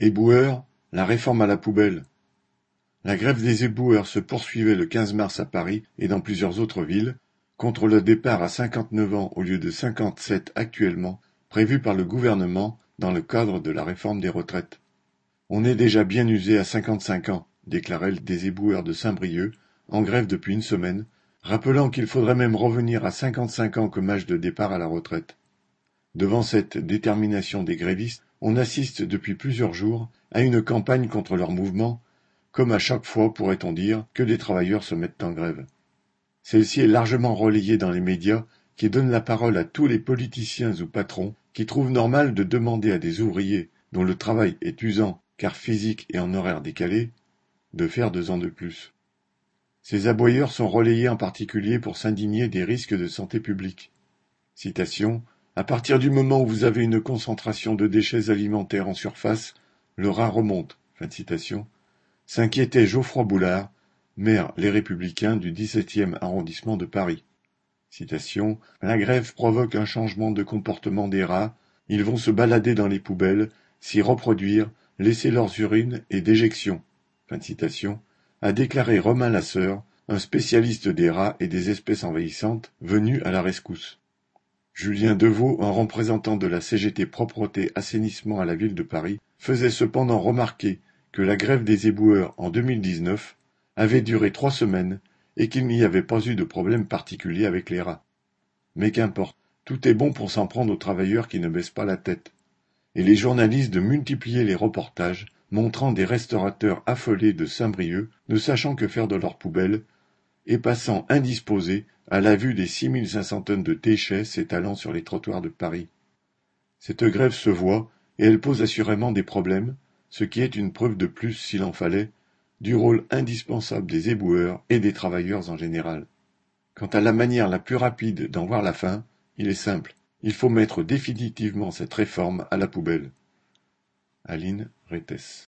Éboueurs, la réforme à la poubelle. La grève des éboueurs se poursuivait le 15 mars à Paris et dans plusieurs autres villes, contre le départ à 59 ans au lieu de 57 actuellement, prévu par le gouvernement dans le cadre de la réforme des retraites. « On est déjà bien usé à 55 ans », déclarait des éboueurs de Saint-Brieuc, en grève depuis une semaine, rappelant qu'il faudrait même revenir à 55 ans comme âge de départ à la retraite. Devant cette détermination des grévistes, on assiste depuis plusieurs jours à une campagne contre leur mouvement, comme à chaque fois, pourrait-on dire, que des travailleurs se mettent en grève. Celle-ci est largement relayée dans les médias, qui donnent la parole à tous les politiciens ou patrons qui trouvent normal de demander à des ouvriers, dont le travail est usant car physique et en horaire décalé, de faire 2 ans de plus. Ces aboyeurs sont relayés en particulier pour s'indigner des risques de santé publique. Citation : à partir du moment où vous avez une concentration de déchets alimentaires en surface, le rat remonte. Fin de citation. S'inquiétait Geoffroy Boulard, maire Les Républicains du 17e arrondissement de Paris. Citation : la grève provoque un changement de comportement des rats, ils vont se balader dans les poubelles, s'y reproduire, laisser leurs urines et déjections. Fin de citation, a déclaré Romain Lasseur, un spécialiste des rats et des espèces envahissantes, venu à la rescousse. Julien Devaux, un représentant de la CGT Propreté Assainissement à la ville de Paris, faisait cependant remarquer que la grève des éboueurs en 2019 avait duré 3 semaines et qu'il n'y avait pas eu de problème particulier avec les rats. Mais qu'importe, tout est bon pour s'en prendre aux travailleurs qui ne baissent pas la tête. Et les journalistes de multiplier les reportages montrant des restaurateurs affolés de Saint-Brieuc, ne sachant que faire de leurs poubelles, et passant indisposés à la vue des 6500 tonnes de déchets s'étalant sur les trottoirs de Paris. Cette grève se voit, et elle pose assurément des problèmes, ce qui est une preuve de plus, s'il en fallait, du rôle indispensable des éboueurs et des travailleurs en général. Quant à la manière la plus rapide d'en voir la fin, il est simple. Il faut mettre définitivement cette réforme à la poubelle. Aline Rétès.